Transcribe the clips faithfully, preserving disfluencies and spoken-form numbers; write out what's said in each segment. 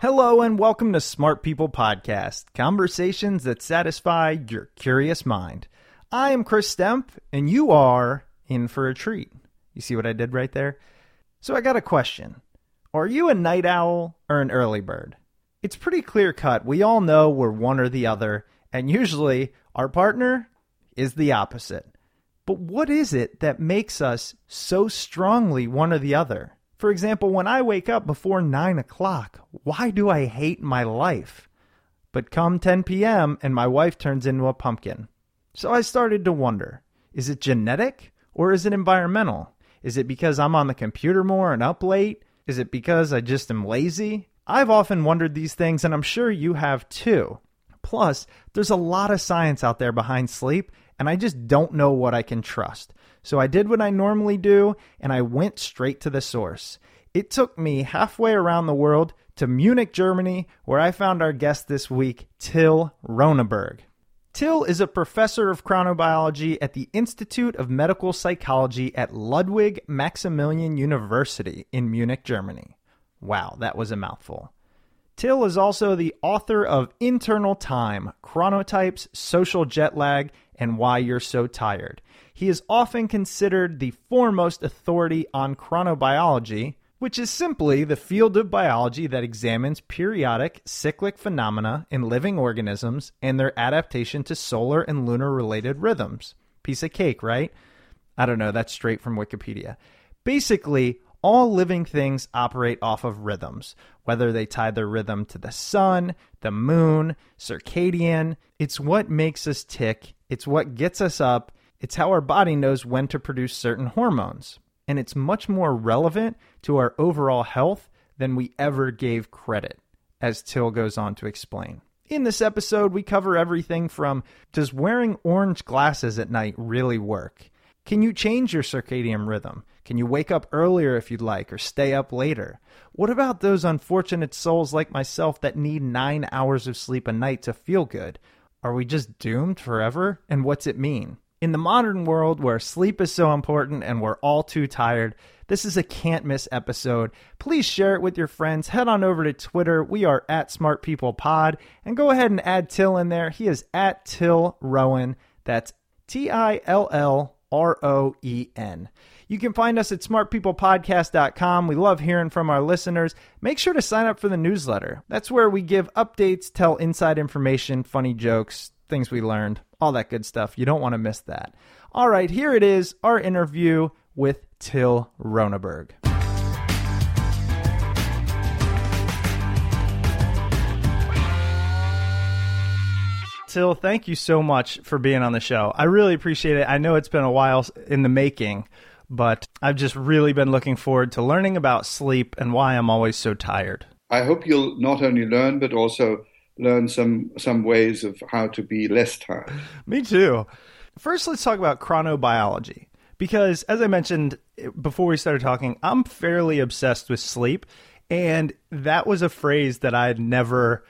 Hello and welcome to Smart People Podcast, conversations that satisfy your curious mind. I am Chris Stemp, and you are in for a treat. You see what I did right there? So I got a question. Are you a night owl or an early bird? It's pretty clear-cut. We all know we're one or the other, and usually our partner is the opposite. But what is it that makes us so strongly one or the other? For example, when I wake up before nine o'clock, why do I hate my life? But come ten p.m. and my wife turns into a pumpkin. So I started to wonder, is it genetic or is it environmental? Is it because I'm on the computer more and up late? Is it because I just am lazy? I've often wondered these things, and I'm sure you have too. Plus, there's a lot of science out there behind sleep, and I just don't know what I can trust. So I did what I normally do, and I went straight to the source. It took me halfway around the world to Munich, Germany, where I found our guest this week, Till Roenneberg. Till is a professor of chronobiology at the Institute of Medical Psychology at Ludwig Maximilian University in Munich, Germany. Wow, that was a mouthful. Till is also the author of Internal Time, Chronotypes, Social Jet Lag, and Why You're So Tired. He is often considered the foremost authority on chronobiology, which is simply the field of biology that examines periodic cyclic phenomena in living organisms and their adaptation to solar and lunar-related rhythms. Piece of cake, right? I don't know, that's straight from Wikipedia. Basically, all living things operate off of rhythms, whether they tie their rhythm to the sun, the moon, circadian. It's what makes us tick. It's what gets us up. It's how our body knows when to produce certain hormones. And it's much more relevant to our overall health than we ever gave credit, as Till goes on to explain. In this episode, we cover everything from, does wearing orange glasses at night really work? Can you change your circadian rhythm? Can you wake up earlier if you'd like or stay up later? What about those unfortunate souls like myself that need nine hours of sleep a night to feel good? Are we just doomed forever? And what's it mean? In the modern world where sleep is so important and we're all too tired, this is a can't miss episode. Please share it with your friends. Head on over to Twitter. We are at SmartPeoplePod. And go ahead and add Till in there. He is at Till Roen. That's T I L L R O E N. You can find us at smart people podcast dot com. We love hearing from our listeners. Make sure to sign up for the newsletter. That's where we give updates, tell inside information, funny jokes, things we learned, all that good stuff. You don't want to miss that. All right, here it is, our interview with Till Roenneberg. Till, thank you so much for being on the show. I really appreciate it. I know it's been a while in the making, but I've just really been looking forward to learning about sleep and why I'm always so tired. I hope you'll not only learn, but also learn some some ways of how to be less tired. Me too. First, let's talk about chronobiology, because as I mentioned before we started talking, I'm fairly obsessed with sleep, and that was a phrase that I had never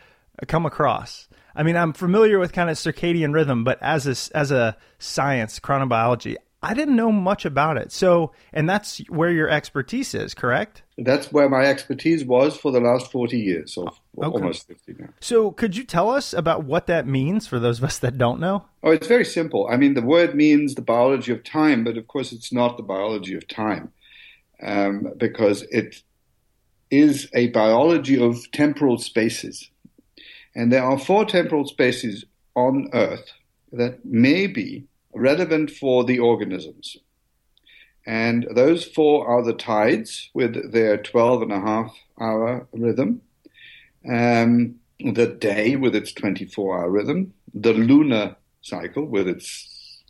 come across. I mean, I'm familiar with kind of circadian rhythm, but as a, as a science, chronobiology, I didn't know much about it. So, and that's where your expertise is, correct? That's where my expertise was for the last forty years, or okay. almost fifty now. So could you tell us about what that means for those of us that don't know? Oh, it's very simple. I mean, the word means the biology of time, but of course it's not the biology of time, um, because it is a biology of temporal spaces. And there are four temporal spaces on Earth that may be relevant for the organisms. And those four are the tides with their twelve and a half hour rhythm, um, the day with its twenty-four hour rhythm, the lunar cycle with its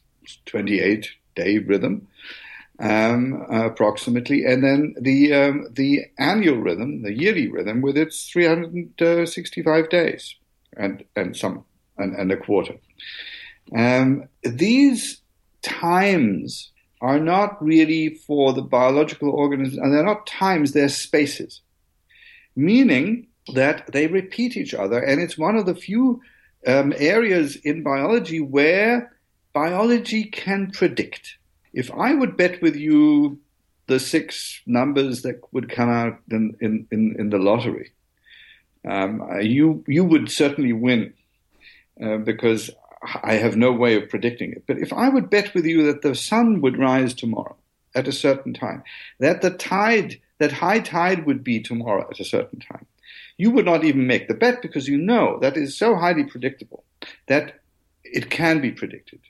twenty-eight day rhythm, um, uh, approximately, and then the, um, the annual rhythm, the yearly rhythm with its three hundred sixty-five days and, and some, and, and a quarter. Um, these times are not really for the biological organisms, and they're not times, they're spaces, meaning that they repeat each other. And it's one of the few um, areas in biology where biology can predict. If I would bet with you the six numbers that would come out in, in, in, in the lottery, um, you, you would certainly win uh, because I have no way of predicting it. But if I would bet with you that the sun would rise tomorrow at a certain time, that the tide, that high tide would be tomorrow at a certain time, you would not even make the bet because you know that is so highly predictable that it can be predicted.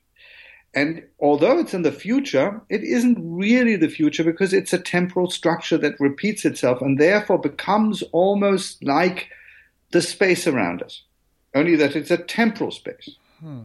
And although it's in the future, it isn't really the future because it's a temporal structure that repeats itself and therefore becomes almost like the space around us, only that it's a temporal space. Hmm.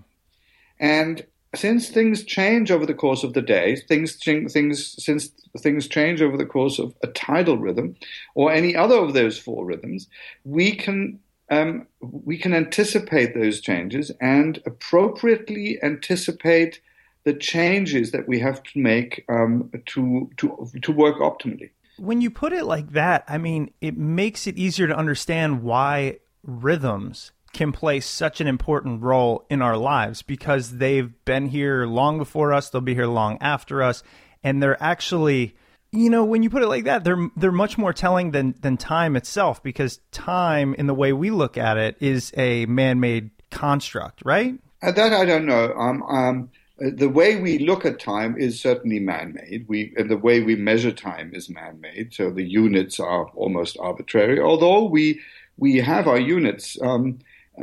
And since things change over the course of the day, things things since things change over the course of a tidal rhythm or any other of those four rhythms, we can um, we can anticipate those changes and appropriately anticipate the changes that we have to make um, to to to work optimally. When you put it like that, I mean, it makes it easier to understand why rhythms can play such an important role in our lives because they've been here long before us, they'll be here long after us, and they're actually, you know, when you put it like that, they're they're much more telling than than time itself, because time, in the way we look at it, is a man-made construct, right? Uh, that I don't know. Um, um, the way we look at time is certainly man-made. We and the way we measure time is man-made, so the units are almost arbitrary. Although we we have our units Um,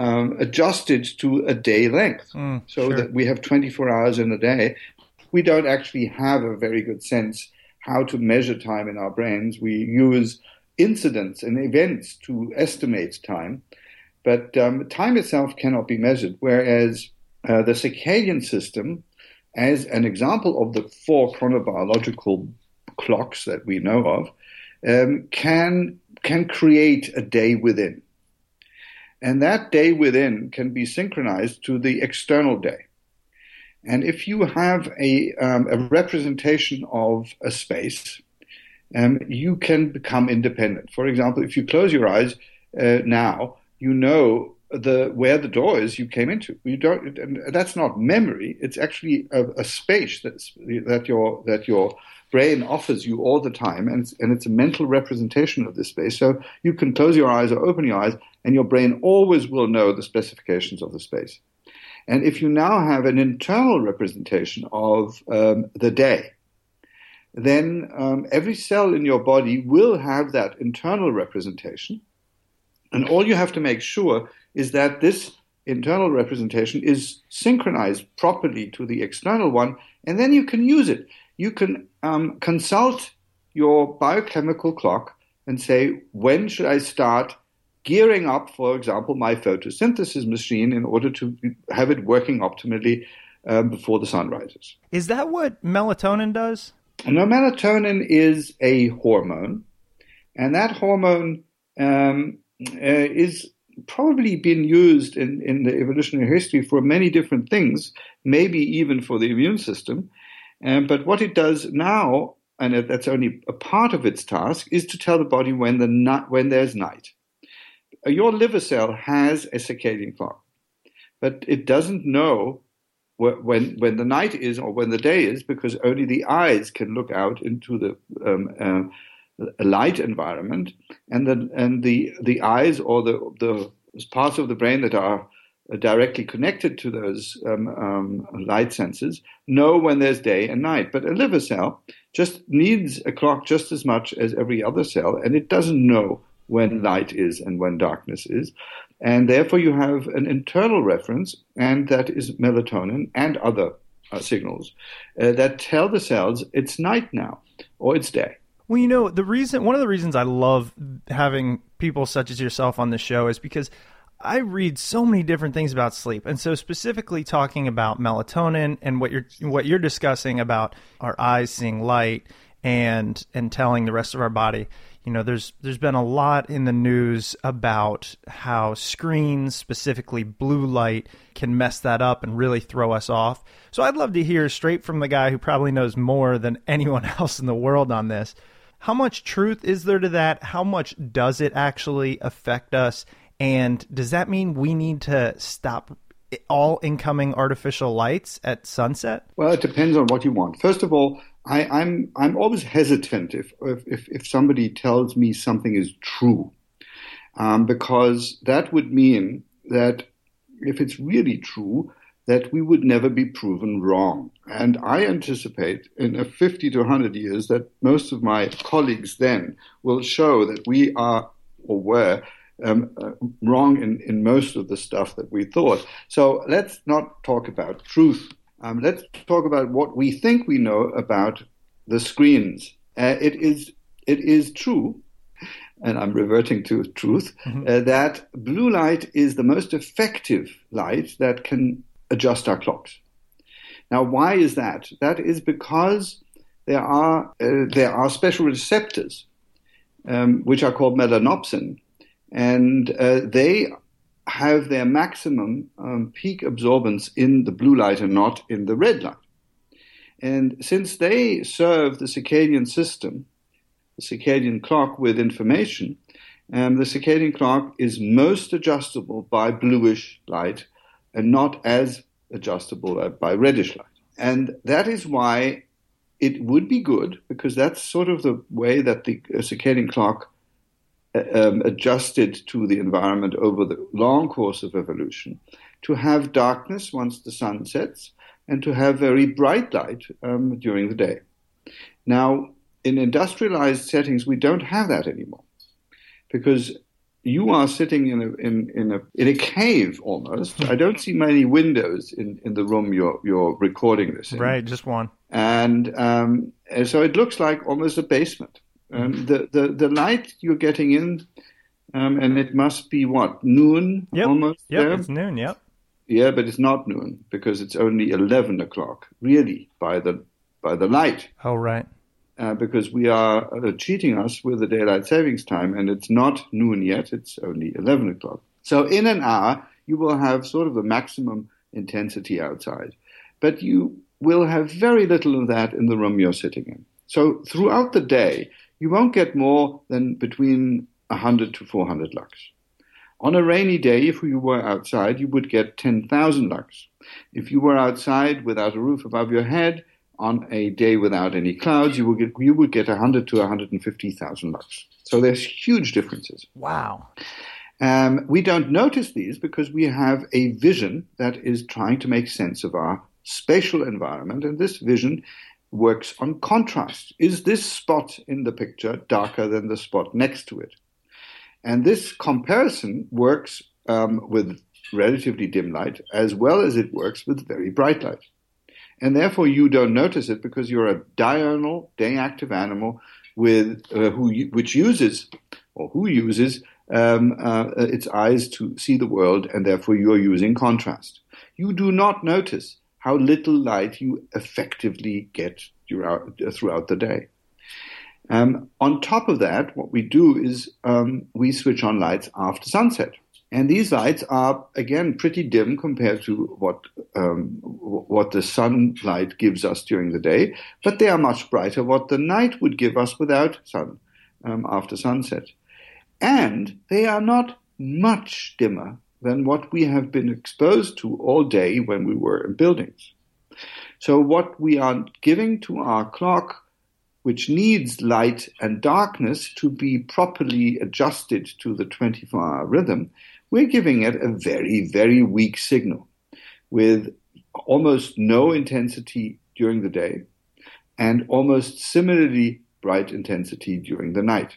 Um, adjusted to a day length, mm, so sure. that we have twenty-four hours in a day. We don't actually have a very good sense how to measure time in our brains. We use incidents and events to estimate time, but um, time itself cannot be measured, whereas uh, the circadian system, as an example of the four chronobiological clocks that we know of, um, can can create a day within. And that day within can be synchronized to the external day. And if you have a, um, a representation of a space, um, you can become independent. For example, if you close your eyes uh, now, you know the where the door is you came into. You don't. And that's not memory. It's actually a, a space that's, that your that your brain offers you all the time, and it's, and it's a mental representation of this space. So you can close your eyes or open your eyes, and your brain always will know the specifications of the space. And if you now have an internal representation of um, the day, then um, every cell in your body will have that internal representation. And all you have to make sure is that this internal representation is synchronized properly to the external one, and then you can use it. You can um, consult your biochemical clock and say, when should I start gearing up, for example, my photosynthesis machine in order to have it working optimally um, before the sun rises. Is that what melatonin does? No, melatonin is a hormone, and that hormone um, uh, is probably been used in, in the evolutionary history for many different things, maybe even for the immune system. Um, but what it does now, and that's only a part of its task, is to tell the body when the not, when there's night. Your liver cell has a circadian clock, but it doesn't know when when the night is or when the day is, because only the eyes can look out into the um, um, light environment, and the and the the eyes or the the parts of the brain that are directly connected to those um, um, light senses know when there's day and night. But a liver cell just needs a clock just as much as every other cell, and it doesn't know when light is and when darkness is. And therefore you have an internal reference, and that is melatonin and other uh, signals uh, that tell the cells it's night now or it's day. Well, you know, the reason, one of the reasons I love having people such as yourself on the show is because I read so many different things about sleep. And so specifically talking about melatonin and what you're what you're discussing about our eyes seeing light and and telling the rest of our body, you know, there's there's been a lot in the news about how screens, specifically blue light, can mess that up and really throw us off. So I'd love to hear straight from the guy who probably knows more than anyone else in the world on this. How much truth is there to that? How much does it actually affect us? And does that mean we need to stop all incoming artificial lights at sunset? Well, it depends on what you want. First of all, I, I'm I'm always hesitant if if if somebody tells me something is true, um, because that would mean that if it's really true, that we would never be proven wrong. And I anticipate in a fifty to one hundred years that most of my colleagues then will show that we are or were Um, uh, wrong in, in most of the stuff that we thought. So let's not talk about truth. Um, let's talk about what we think we know about the screens. Uh, it is it is true, and I'm reverting to truth, mm-hmm. uh, that blue light is the most effective light that can adjust our clocks. Now, why is that? That is because there are uh, there are special receptors, um, which are called melanopsin. And uh, they have their maximum um, peak absorbance in the blue light and not in the red light. And since they serve the circadian system, the circadian clock with information, um, the circadian clock is most adjustable by bluish light and not as adjustable by reddish light. And that is why it would be good, because that's sort of the way that the circadian clock Um, adjusted to the environment over the long course of evolution, to have darkness once the sun sets and to have very bright light um, during the day. Now, in industrialized settings, we don't have that anymore, because you are sitting in a in, in a in a cave almost. I don't see many windows in, in the room you're you're recording this in. Right, just one. And um, so it looks like almost a basement. Um, the, the, the light you're getting in, um, and it must be, what, noon yep. almost? Yeah, it's noon, yeah. Yeah, but it's not noon, because it's only eleven o'clock, really, by the by the light. Oh, right. Uh, because we are uh, cheating us with the daylight savings time, and it's not noon yet, it's only eleven o'clock. So in an hour, you will have sort of the maximum intensity outside. But you will have very little of that in the room you're sitting in. So throughout the day, you won't get more than between one hundred to four hundred lux. On a rainy day, if you were outside, you would get ten thousand lux. If you were outside without a roof above your head, on a day without any clouds, you would get you would get one hundred to one hundred fifty thousand lux. So there's huge differences. Wow. Um, we don't notice these because we have a vision that is trying to make sense of our spatial environment, and this vision works on contrast. Is this spot in the picture darker than the spot next to it? And this comparison works um, with relatively dim light as well as it works with very bright light. And therefore you don't notice it because you're a diurnal, day active animal with uh, who which uses or who uses um, uh, its eyes to see the world, and therefore you are using contrast. You do not notice how little light you effectively get throughout the day. Um, on top of that, what we do is um, we switch on lights after sunset. And these lights are, again, pretty dim compared to what um, what the sunlight gives us during the day, but they are much brighter what the night would give us without sun, um, after sunset. And they are not much dimmer than what we have been exposed to all day when we were in buildings. So what we are giving to our clock, which needs light and darkness to be properly adjusted to the twenty-four hour rhythm, we're giving it a very, very weak signal with almost no intensity during the day and almost similarly bright intensity during the night.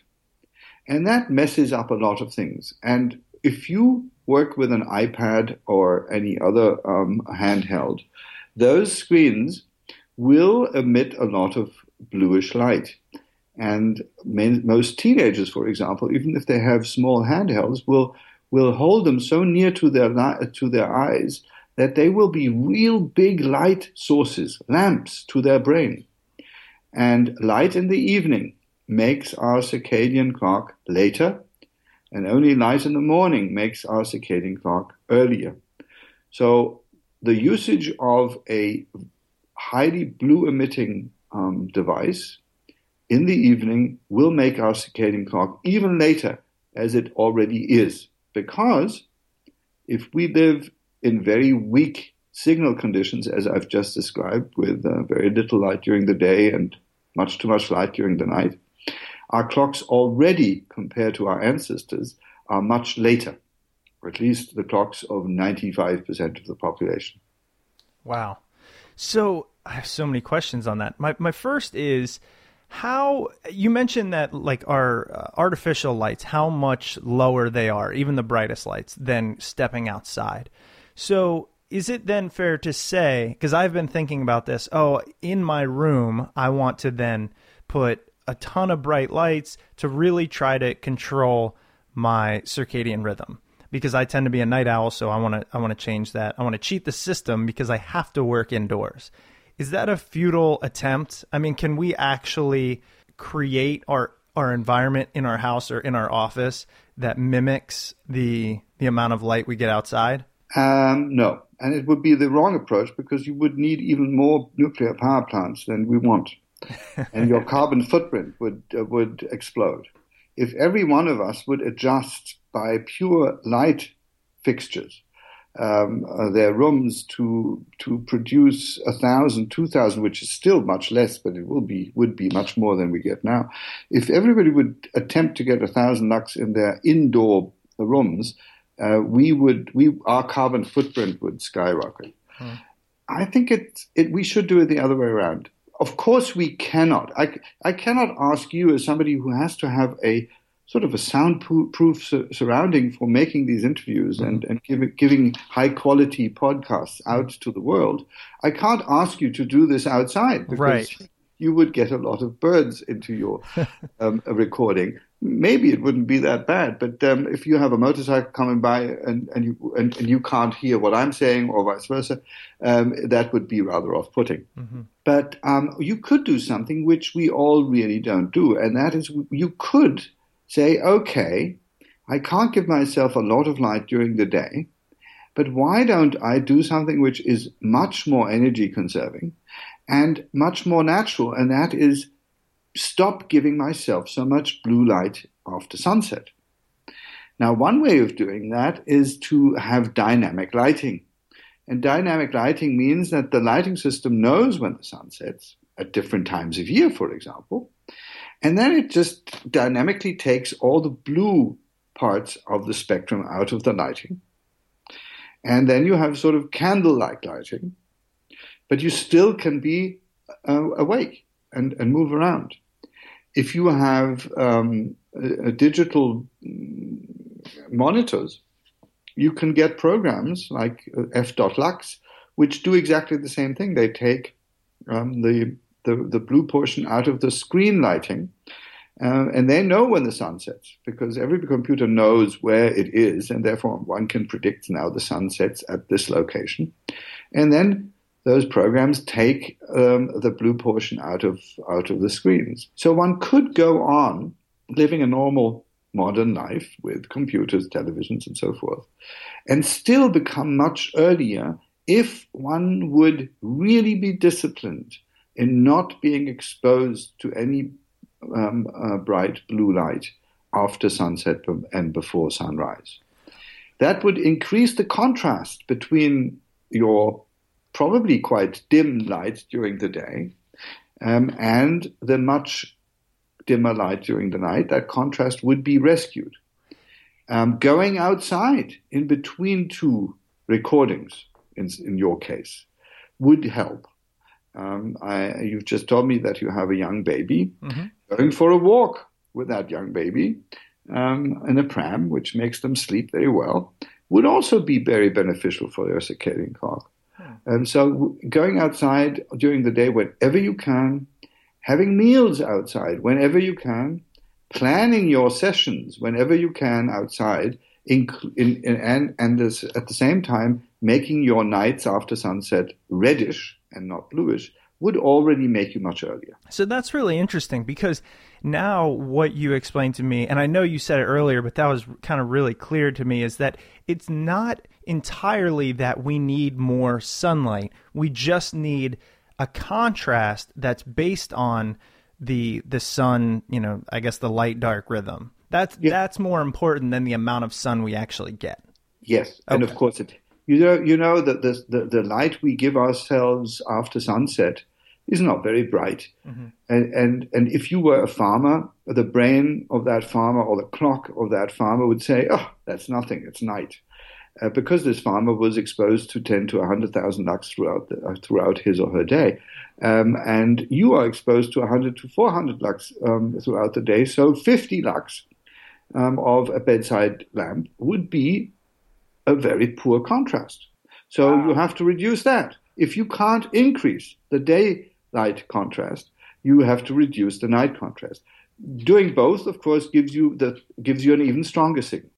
And that messes up a lot of things. And if you work with an iPad or any other um, handheld, those screens will emit a lot of bluish light. And main, most teenagers, for example, even if they have small handhelds, will will hold them so near to their to their eyes that they will be real big light sources, lamps to their brain. And light in the evening makes our circadian clock later, and only light in the morning makes our circadian clock earlier. So the usage of a highly blue-emitting um, device in the evening will make our circadian clock even later, as it already is. Because if we live in very weak signal conditions, as I've just described, with uh, very little light during the day and much too much light during the night, our clocks already, compared to our ancestors, are much later, or at least the clocks of ninety-five percent of the population. Wow. So I have so many questions on that. My my first is, how you mentioned that, like, our uh, artificial lights, how much lower they are, even the brightest lights, than stepping outside. So is it then fair to say, because I've been thinking about this, oh, in my room, I want to then put a ton of bright lights to really try to control my circadian rhythm, because I tend to be a night owl, so I want to I want to change that. I want to cheat the system because I have to work indoors. Is that a futile attempt? I mean, can we actually create our our environment in our house or in our office that mimics the the amount of light we get outside? Um, no, and it would be the wrong approach, because you would need even more nuclear power plants than we want, and your carbon footprint would uh, would explode. If every one of us would adjust by pure light fixtures, um, uh, their rooms to to produce a thousand, two thousand, which is still much less, but it will be would be much more than we get now. If everybody would attempt to get a thousand lux in their indoor rooms, uh, we would we our carbon footprint would skyrocket. Hmm. I think it it we should do it the other way around. Of course we cannot. I, I cannot ask you, as somebody who has to have a sort of a soundproof sur- surrounding for making these interviews and, and give, giving high-quality podcasts out to the world, I can't ask you to do this outside, because right. you would get a lot of birds into your um, recording. Maybe it wouldn't be that bad, but um, if you have a motorcycle coming by and, and, you, and, and you can't hear what I'm saying, or vice versa, um, that would be rather off-putting. Mm-hmm. But um, you could do something which we all really don't do, and that is, you could say, okay, I can't give myself a lot of light during the day, but why don't I do something which is much more energy conserving and much more natural, and that is, stop giving myself so much blue light after sunset. Now, one way of doing that is to have dynamic lighting. And dynamic lighting means that the lighting system knows when the sun sets, at different times of year, for example, and then it just dynamically takes all the blue parts of the spectrum out of the lighting. And then you have sort of candle-like lighting, but you still can be uh, awake and, and move around. If you have um, a, a digital monitors, you can get programs like f dot lux, which do exactly the same thing. They take um, the, the the blue portion out of the screen lighting Uh, and they know when the sun sets, because every computer knows where it is, and therefore one can predict now the sun sets at this location. And then those programs take um, the blue portion out of out of the screens. So one could go on living a normal modern life with computers, televisions, and so forth, and still become much earlier if one would really be disciplined in not being exposed to any Um, uh, bright blue light after sunset and before sunrise. That would increase the contrast between your probably quite dim light during the day um, and the much dimmer light during the night. That contrast would be rescued. Um, going outside in between two recordings, in, in your case, would help. Um, I, you've just told me that you have a young baby. Mm-hmm. Going for a walk with that young baby um, in a pram, which makes them sleep very well, would also be very beneficial for your circadian clock. And so going outside during the day whenever you can, having meals outside whenever you can, planning your sessions whenever you can outside, in, in, in, and, and this, at the same time making your nights after sunset reddish and not bluish, would already make you much earlier. So that's really interesting, because now what you explained to me, and I know you said it earlier, but that was kind of really clear to me, is that it's not entirely that we need more sunlight. We just need a contrast that's based on the the sun, you know, I guess the light-dark rhythm. That's, yeah. that's more important than the amount of sun we actually get. Yes, okay. And of course it You know, you know that the, the the light we give ourselves after sunset is not very bright, mm-hmm. and and and if you were a farmer, the brain of that farmer or the clock of that farmer would say, "Oh, that's nothing. It's night," uh, because this farmer was exposed to ten to a hundred thousand lux throughout the, uh, throughout his or her day, um, and you are exposed to a hundred to four hundred lux um, throughout the day. So fifty lux um, of a bedside lamp would be a very poor contrast. So wow. You have to reduce that. If you can't increase the daylight contrast, you have to reduce the night contrast. Doing both, of course, gives you the gives you an even stronger signal.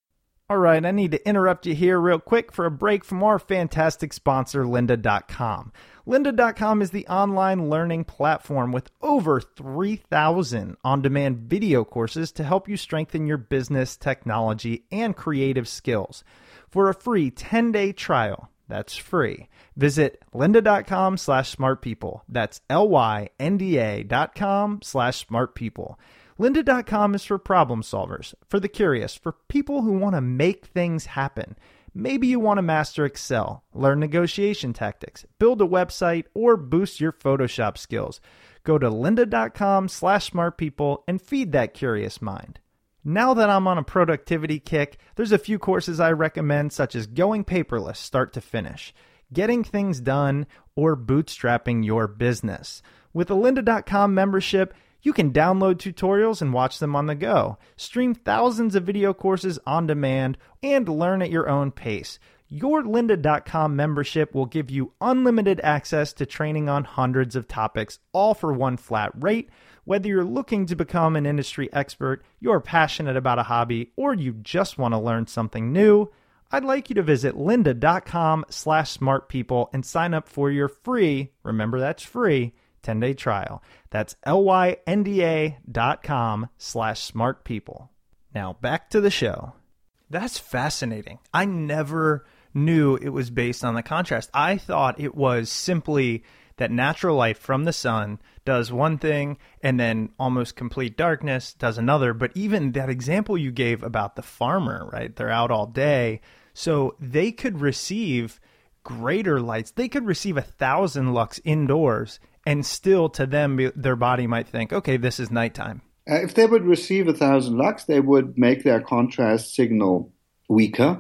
All right, I need to interrupt you here real quick for a break from our fantastic sponsor, Lynda dot com. Lynda dot com is the online learning platform with over three thousand on-demand video courses to help you strengthen your business, technology, and creative skills. For a free ten-day trial, that's free, visit lynda.com slash smartpeople. That's L-Y-N-D-A dot com slash smartpeople. Lynda dot com is for problem solvers, for the curious, for people who want to make things happen. Maybe you want to master Excel, learn negotiation tactics, build a website, or boost your Photoshop skills. Go to lynda.com slash smartpeople and feed that curious mind. Now that I'm on a productivity kick, there's a few courses I recommend, such as Going Paperless Start to Finish, Getting Things Done, or Bootstrapping Your Business. With a Lynda dot com membership, you can download tutorials and watch them on the go, stream thousands of video courses on demand, and learn at your own pace. Your Lynda dot com membership will give you unlimited access to training on hundreds of topics, all for one flat rate. Whether you're looking to become an industry expert, you're passionate about a hobby, or you just want to learn something new, I'd like you to visit lynda.com slash smartpeople and sign up for your free, remember that's free, ten-day trial. That's L-Y-N-D-A dot com slash smartpeople. Now back to the show. That's fascinating. I never knew it was based on the contrast. I thought it was simply that natural light from the sun does one thing and then almost complete darkness does another. But even that example you gave about the farmer, right? They're out all day. So they could receive greater lights. They could receive a thousand lux indoors and still to them, their body might think, okay, this is nighttime. Uh, if they would receive a thousand lux, they would make their contrast signal weaker.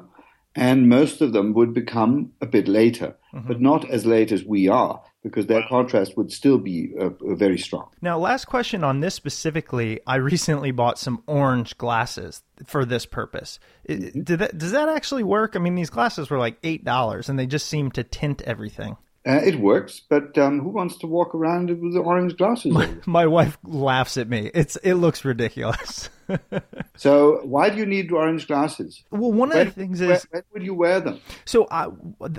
And most of them would become a bit later, mm-hmm. but not as late as we are, because their contrast would still be uh, very strong. Now, last question on this specifically. I recently bought some orange glasses for this purpose. Mm-hmm. Did that, does that actually work? I mean, these glasses were like eight dollars and they just seem to tint everything. Uh, it works, but um, who wants to walk around with the orange glasses? My, my wife laughs at me. It's It looks ridiculous. So why do you need orange glasses? Well, one of when, the things is... When, when would you wear them? So I,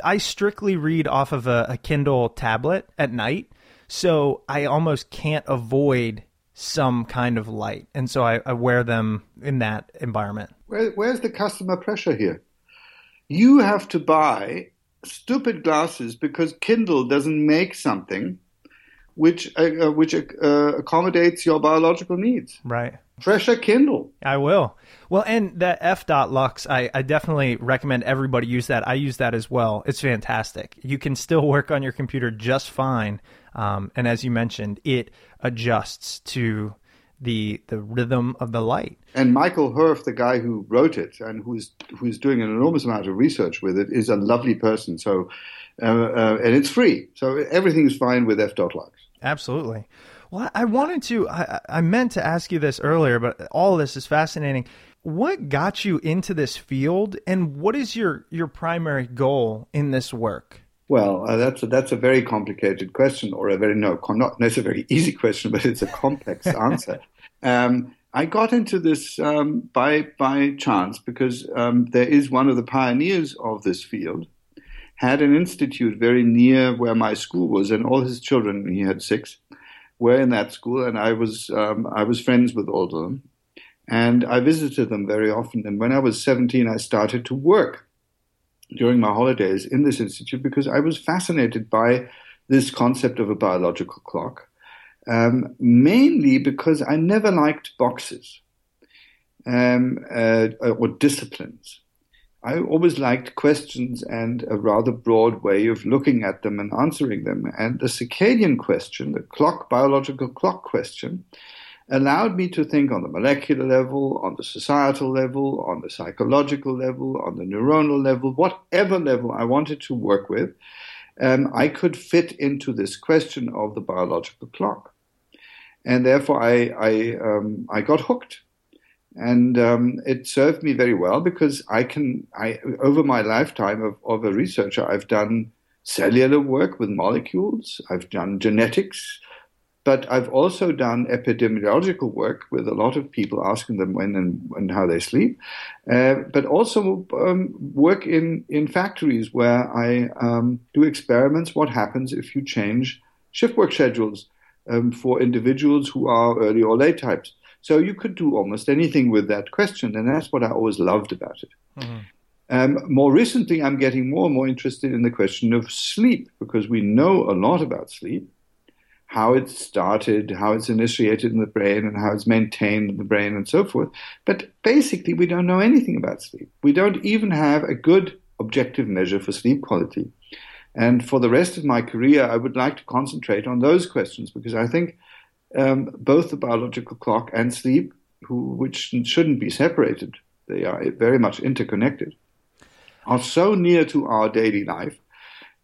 I strictly read off of a, a Kindle tablet at night, so I almost can't avoid some kind of light. And so I, I wear them in that environment. Where, where's the customer pressure here? You have to buy... stupid glasses because Kindle doesn't make something which uh, which uh, accommodates your biological needs. Right. Fresher Kindle. I will. Well, and that f.lux, I, I definitely recommend everybody use that. I use that as well. It's fantastic. You can still work on your computer just fine. Um, and as you mentioned, it adjusts to the the rhythm of the light. And Michael Hurf, the guy who wrote it and who's who's doing an enormous amount of research with it, is a lovely person. So, uh, uh, and it's free. So everything's fine with f.lux. Absolutely. Well, I wanted to, I, I meant to ask you this earlier, but all of this is fascinating. What got you into this field, and what is your, your primary goal in this work? Well, uh, that's a, that's a very complicated question, or a very no, com- not necessarily easy question, but it's a complex answer. Um, I got into this um, by by chance because um, there is one of the pioneers of this field had an institute very near where my school was, and all his children, he had six, were in that school, and I was um, I was friends with all of them, and I visited them very often. And when I was seventeen, I started to work during my holidays in this institute because I was fascinated by this concept of a biological clock, um, mainly because I never liked boxes um, uh, or disciplines. I always liked questions and a rather broad way of looking at them and answering them. And the circadian question, the clock, biological clock question, allowed me to think on the molecular level, on the societal level, on the psychological level, on the neuronal level, whatever level I wanted to work with, um, I could fit into this question of the biological clock. And therefore I I, um, I got hooked. And um, it served me very well because I can, I over my lifetime of, of a researcher, I've done cellular work with molecules, I've done genetics, but I've also done epidemiological work with a lot of people, asking them when and, and how they sleep, uh, but also um, work in, in factories where I um, do experiments, what happens if you change shift work schedules um, for individuals who are early or late types. So you could do almost anything with that question, and that's what I always loved about it. Mm-hmm. Um, more recently, I'm getting more and more interested in the question of sleep, because we know a lot about sleep, how it started, how it's initiated in the brain, and how it's maintained in the brain, and so forth. But basically, we don't know anything about sleep. We don't even have a good objective measure for sleep quality. And for the rest of my career, I would like to concentrate on those questions, because I think um, both the biological clock and sleep, who, which shouldn't be separated, they are very much interconnected, are so near to our daily life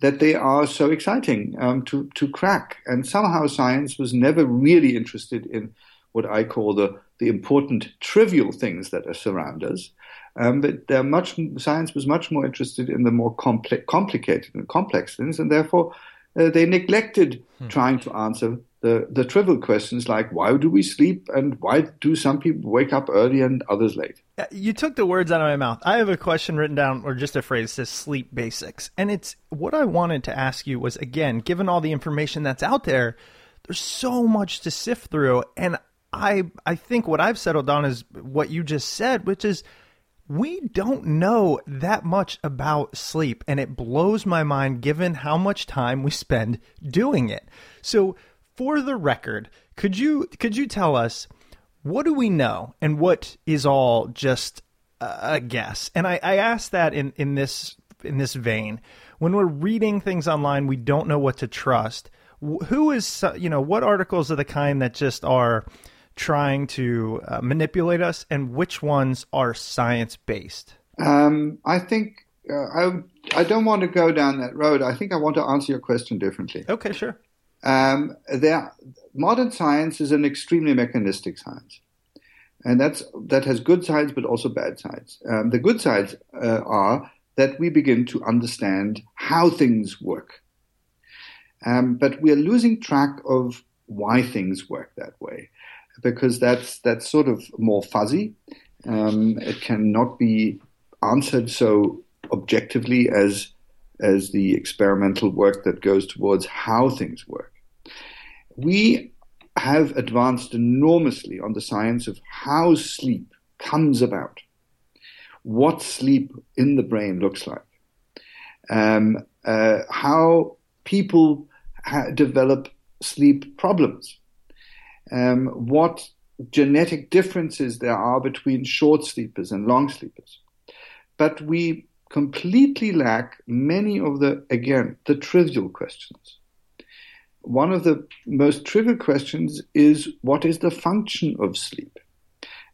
that they are so exciting um, to, to crack. And somehow science was never really interested in what I call the, the important trivial things that surround us. Um, but they're much, science was much more interested in the more compl- complicated and complex things, and therefore uh, they neglected hmm. trying to answer the, the trivial questions like why do we sleep and why do some people wake up early and others late? You took the words out of my mouth. I have a question written down, or just a phrase, says sleep basics. And it's what I wanted to ask you was, again, given all the information that's out there, there's so much to sift through. And I I think what I've settled on is what you just said, which is we don't know that much about sleep. And it blows my mind given how much time we spend doing it. So for the record, could you could you tell us, what do we know, and what is all just a guess? And I, I ask that in, in this in this vein. When we're reading things online, we don't know what to trust. Who is, you know, what articles are the kind that just are trying to uh, manipulate us, and which ones are science-based? Um, I think uh, I I don't want to go down that road. I think I want to answer your question differently. Okay, sure. Um, there, modern science is an extremely mechanistic science, and that's that has good sides but also bad sides. Um, the good sides uh, are that we begin to understand how things work, Um, but we're losing track of why things work that way, because that's that's sort of more fuzzy. Um, it cannot be answered so objectively as as the experimental work that goes towards how things work. We have advanced enormously on the science of how sleep comes about, what sleep in the brain looks like, um, uh, how people ha- develop sleep problems, um, what genetic differences there are between short sleepers and long sleepers. But we completely lack many of the, again, the trivial questions. One of the most trivial questions is, what is the function of sleep?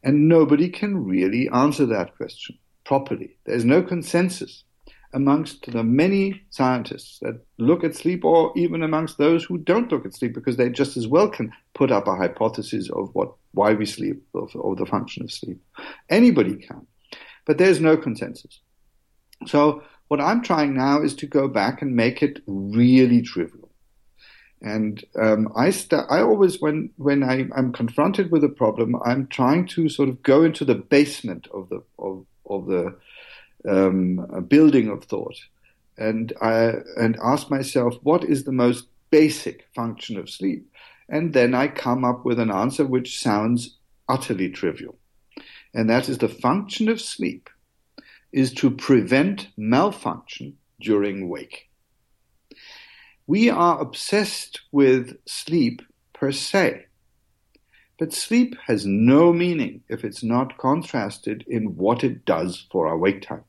And nobody can really answer that question properly. There's no consensus amongst the many scientists that look at sleep, or even amongst those who don't look at sleep, because they just as well can put up a hypothesis of what, why we sleep, of, of the function of sleep. Anybody can, but there's no consensus. So what I'm trying now is to go back and make it really trivial. And um, I st- I always, when, when I, I'm confronted with a problem, I'm trying to sort of go into the basement of the of, of the um, building of thought, and I, and ask myself, what is the most basic function of sleep? And then I come up with an answer which sounds utterly trivial. And that is, the function of sleep is to prevent malfunction during wake. We are obsessed with sleep per se, but sleep has no meaning if it's not contrasted in what it does for our wake time.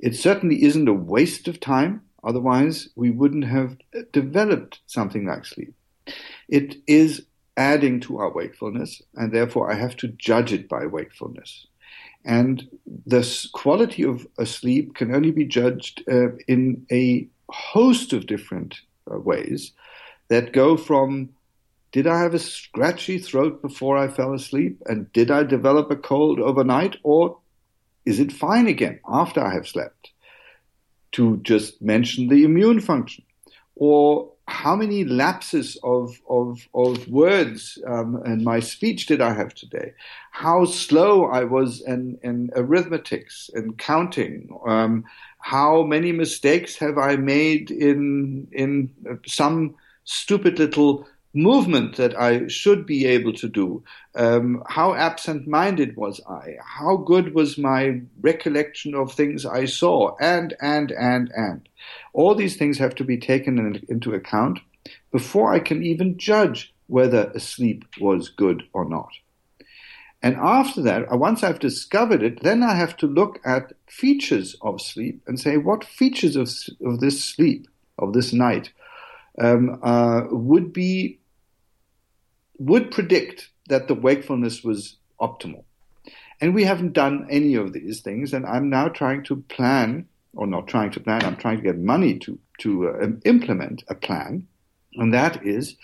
It certainly isn't a waste of time, otherwise we wouldn't have developed something like sleep. It is adding to our wakefulness, and therefore I have to judge it by wakefulness. And the quality of a sleep can only be judged uh, in a host of different uh, ways that go from, did I have a scratchy throat before I fell asleep, and did I develop a cold overnight, or is it fine again after I have slept? To just mention the immune function, or how many lapses of of, of words um, and my speech did I have today? How slow I was in, in arithmetics and counting? Um, how many mistakes have I made in in some stupid little movement that I should be able to do? Um, how absent-minded was I? How good was my recollection of things I saw? And, and, and, and. All these things have to be taken in, into account before I can even judge whether a sleep was good or not. And after that, once I've discovered it, then I have to look at features of sleep and say, what features of, of this sleep, of this night, um, uh, would be, would predict that the wakefulness was optimal. And we haven't done any of these things, and I'm now trying to plan or not trying to plan, I'm trying to get money to to uh, implement a plan, and that is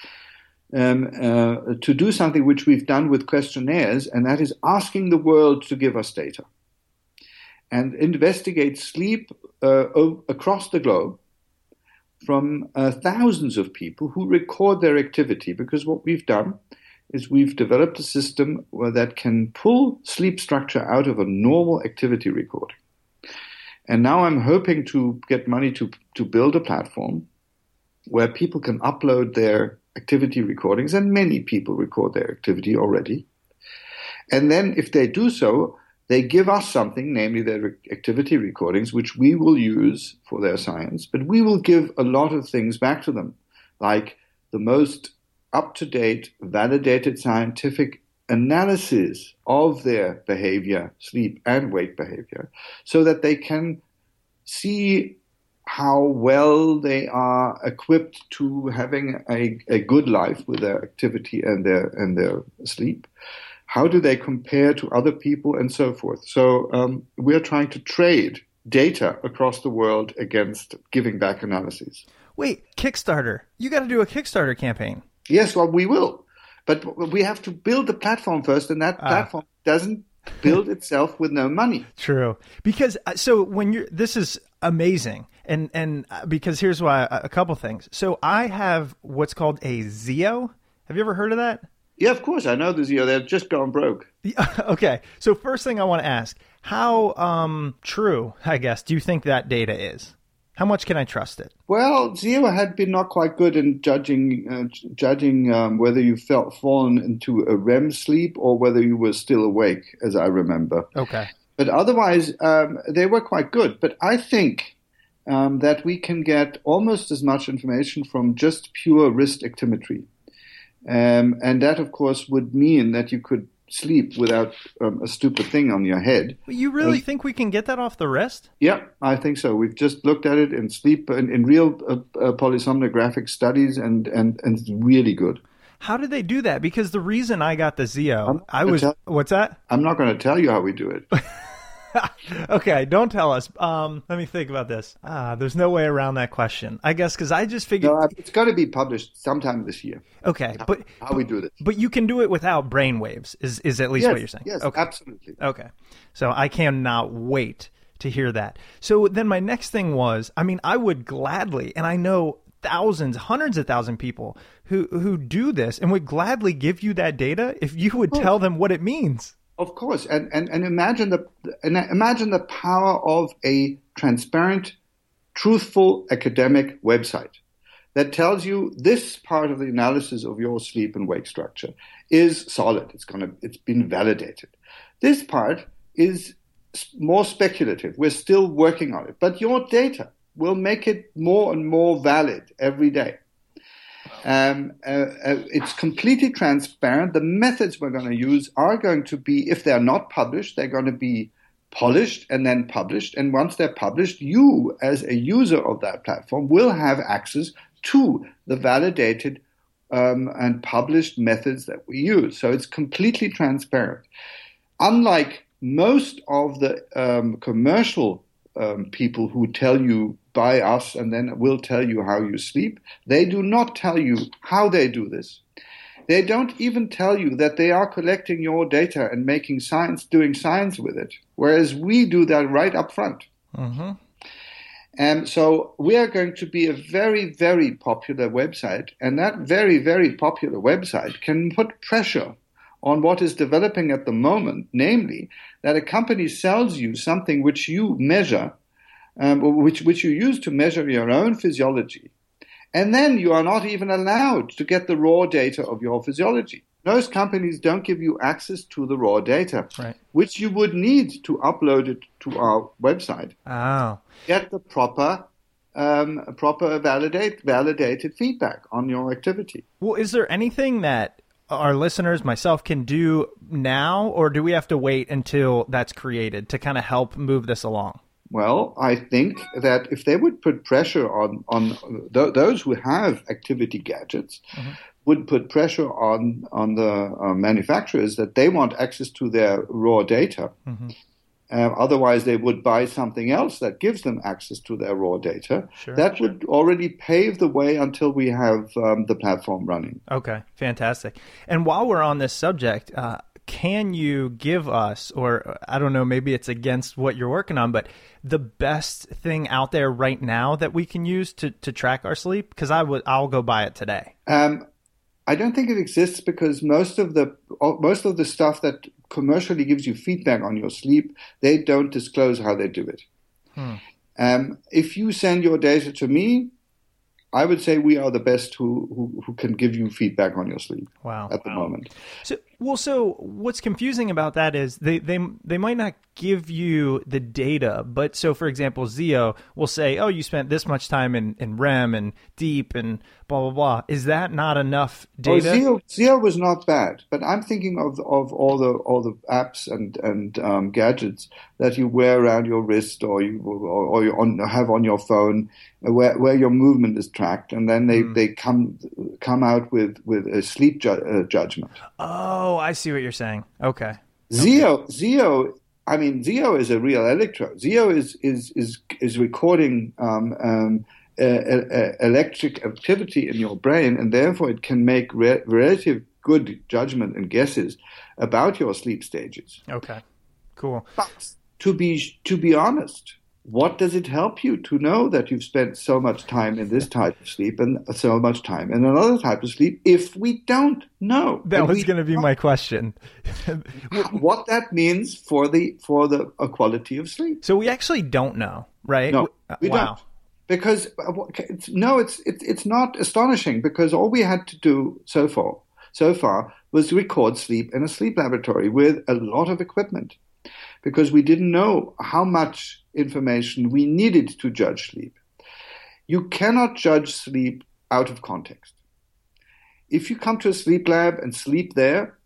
um, uh, to do something which we've done with questionnaires, and that is asking the world to give us data and investigate sleep uh, o- across the globe from uh, thousands of people who record their activity, because what we've done is we've developed a system where that can pull sleep structure out of a normal activity recording. And now I'm hoping to get money to, to build a platform where people can upload their activity recordings, and many people record their activity already. And then if they do so, they give us something, namely their activity recordings, which we will use for their science, but we will give a lot of things back to them, like the most up-to-date, validated scientific analysis of their behavior, sleep and wake behavior, so that they can see how well they are equipped to having a, a good life with their activity and their and their sleep. How do they compare to other people and so forth? So um, we're trying to trade data across the world against giving back analyses. Wait, Kickstarter. You got to do a Kickstarter campaign. Yes, well, we will. But we have to build the platform first, and that platform uh, doesn't build itself with no money. True. Because so when you're, this is, amazing. And and because here's why, a couple things. So I have what's called a Zeo. Have you ever heard of that? Yeah, of course. I know the Zeo. They've just gone broke. Okay. So first thing I want to ask, how um, true, I guess, do you think that data is? How much can I trust it? Well, Zeo had been not quite good in judging uh, judging um, whether you felt fallen into a REM sleep or whether you were still awake, as I remember. Okay. But otherwise, um, they were quite good. But I think um, that we can get almost as much information from just pure wrist actimetry. Um, and that, of course, would mean that you could sleep without um, a stupid thing on your head. You really uh, think we can get that off the wrist? Yeah, I think so. We've just looked at it in sleep in, in real uh, uh, polysomnographic studies, and, and, and it's really good. How did they do that? Because the reason I got the Zeo, I was... Tell, what's that? I'm not going to tell you how we do it. Okay, don't tell us. Um, let me think about this. Ah, there's no way around that question, I guess, because I just figured... No, it's got to be published sometime this year. Okay, how, but... How we do this. But you can do it without brainwaves, is, is at least yes, what you're saying. Yes, okay. Absolutely. Okay, so I cannot wait to hear that. So then my next thing was, I mean, I would gladly, and I know... thousands, hundreds of thousand people who, who do this and would gladly give you that data if you would tell them what it means. Of course. And, and, and imagine the, and imagine the power of a transparent, truthful academic website that tells you this part of the analysis of your sleep and wake structure is solid. It's gonna, it's been validated. This part is more speculative. We're still working on it, but your data will make it more and more valid every day. Um, uh, uh, it's completely transparent. The methods we're going to use are going to be, if they're not published, they're going to be polished and then published. And once they're published, you, as a user of that platform, will have access to the validated um, and published methods that we use. So it's completely transparent. Unlike most of the um, commercial um, people who tell you, buy us, and then we'll tell you how you sleep. They do not tell you how they do this. They don't even tell you that they are collecting your data and making science, doing science with it, whereas we do that right up front. Mm-hmm. And so we are going to be a very, very popular website, and that very, very popular website can put pressure on what is developing at the moment, namely that a company sells you something which you measure, um, which, which you use to measure your own physiology, and then you are not even allowed to get the raw data of your physiology. Most companies don't give you access to the raw data, right, which you would need to upload it to our website. Oh. Get the proper um, proper validate, validated feedback on your activity. Well, is there anything that our listeners, myself, can do now, or do we have to wait until that's created to kind of help move this along? Well, I think that if they would put pressure on, on th- those who have activity gadgets, mm-hmm. would put pressure on, on the uh, manufacturers that they want access to their raw data. Mm-hmm. Uh, otherwise, they would buy something else that gives them access to their raw data. Sure, that sure. would already pave the way until we have um, the platform running. Okay, fantastic. And while we're on this subject, uh, can you give us, or I don't know, maybe it's against what you're working on, but the best thing out there right now that we can use to, to track our sleep? Because I would, I'll go buy it today. Um, I don't think it exists because most of the most of the stuff that commercially gives you feedback on your sleep, they don't disclose how they do it. Hmm. Um, if you send your data to me, I would say we are the best who, who, who can give you feedback on your sleep wow. at the wow. moment. So, well, so what's confusing about that is they, they, they might not give you the data, but so for example, Zeo will say, oh, you spent this much time in, in REM and deep and blah, blah, blah. Is that not enough data? Oh, Zeo, Zeo was not bad, but I'm thinking of, of all the, all the apps and, and um, gadgets that you wear around your wrist or you, or, or you on, have on your phone where, where your movement is tracked, and then they, mm. they come come out with, with a sleep ju- uh, judgment. Oh, I see what you're saying. Okay. Zeo, okay. Zeo, I mean, Zeo is a real electrode. Zeo is is is, is recording um, um, uh, uh, electric activity in your brain, and therefore it can make re- relative good judgment and guesses about your sleep stages. Okay, cool. But to be to be honest, what does it help you to know that you've spent so much time in this type of sleep and so much time in another type of sleep if we don't know? That was going to be my question. What that means for the for the quality of sleep. So we actually don't know, right? No, we wow. don't. Because, no, it's it, it's not astonishing, because all we had to do so far, so far was record sleep in a sleep laboratory with a lot of equipment, because we didn't know how much information we needed to judge sleep. You cannot judge sleep out of context. If you come to a sleep lab and sleep there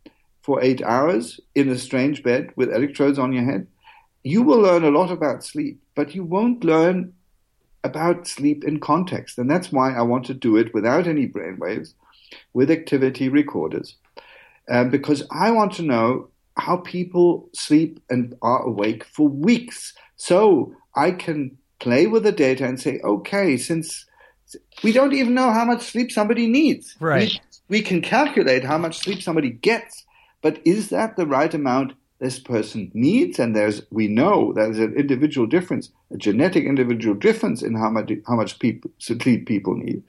for eight hours in a strange bed with electrodes on your head, you will learn a lot about sleep, but you won't learn about sleep in context. And that's why I want to do it without any brainwaves, with activity recorders, um, because I want to know how people sleep and are awake for weeks. So I can play with the data and say, okay, since we don't even know how much sleep somebody needs, right? We, we can calculate how much sleep somebody gets, but is that the right amount this person needs? And there's, we know there's an individual difference, a genetic individual difference in how much, how much people, sleep people need.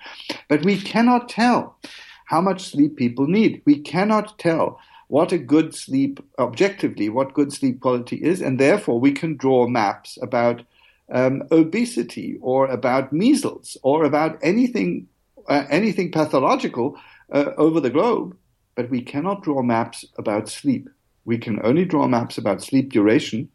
But we cannot tell how much sleep people need. We cannot tell what a good sleep, objectively, what good sleep quality is, and therefore we can draw maps about um, obesity or about measles or about anything, uh, anything pathological uh, over the globe, but we cannot draw maps about sleep. We can only draw maps about sleep duration,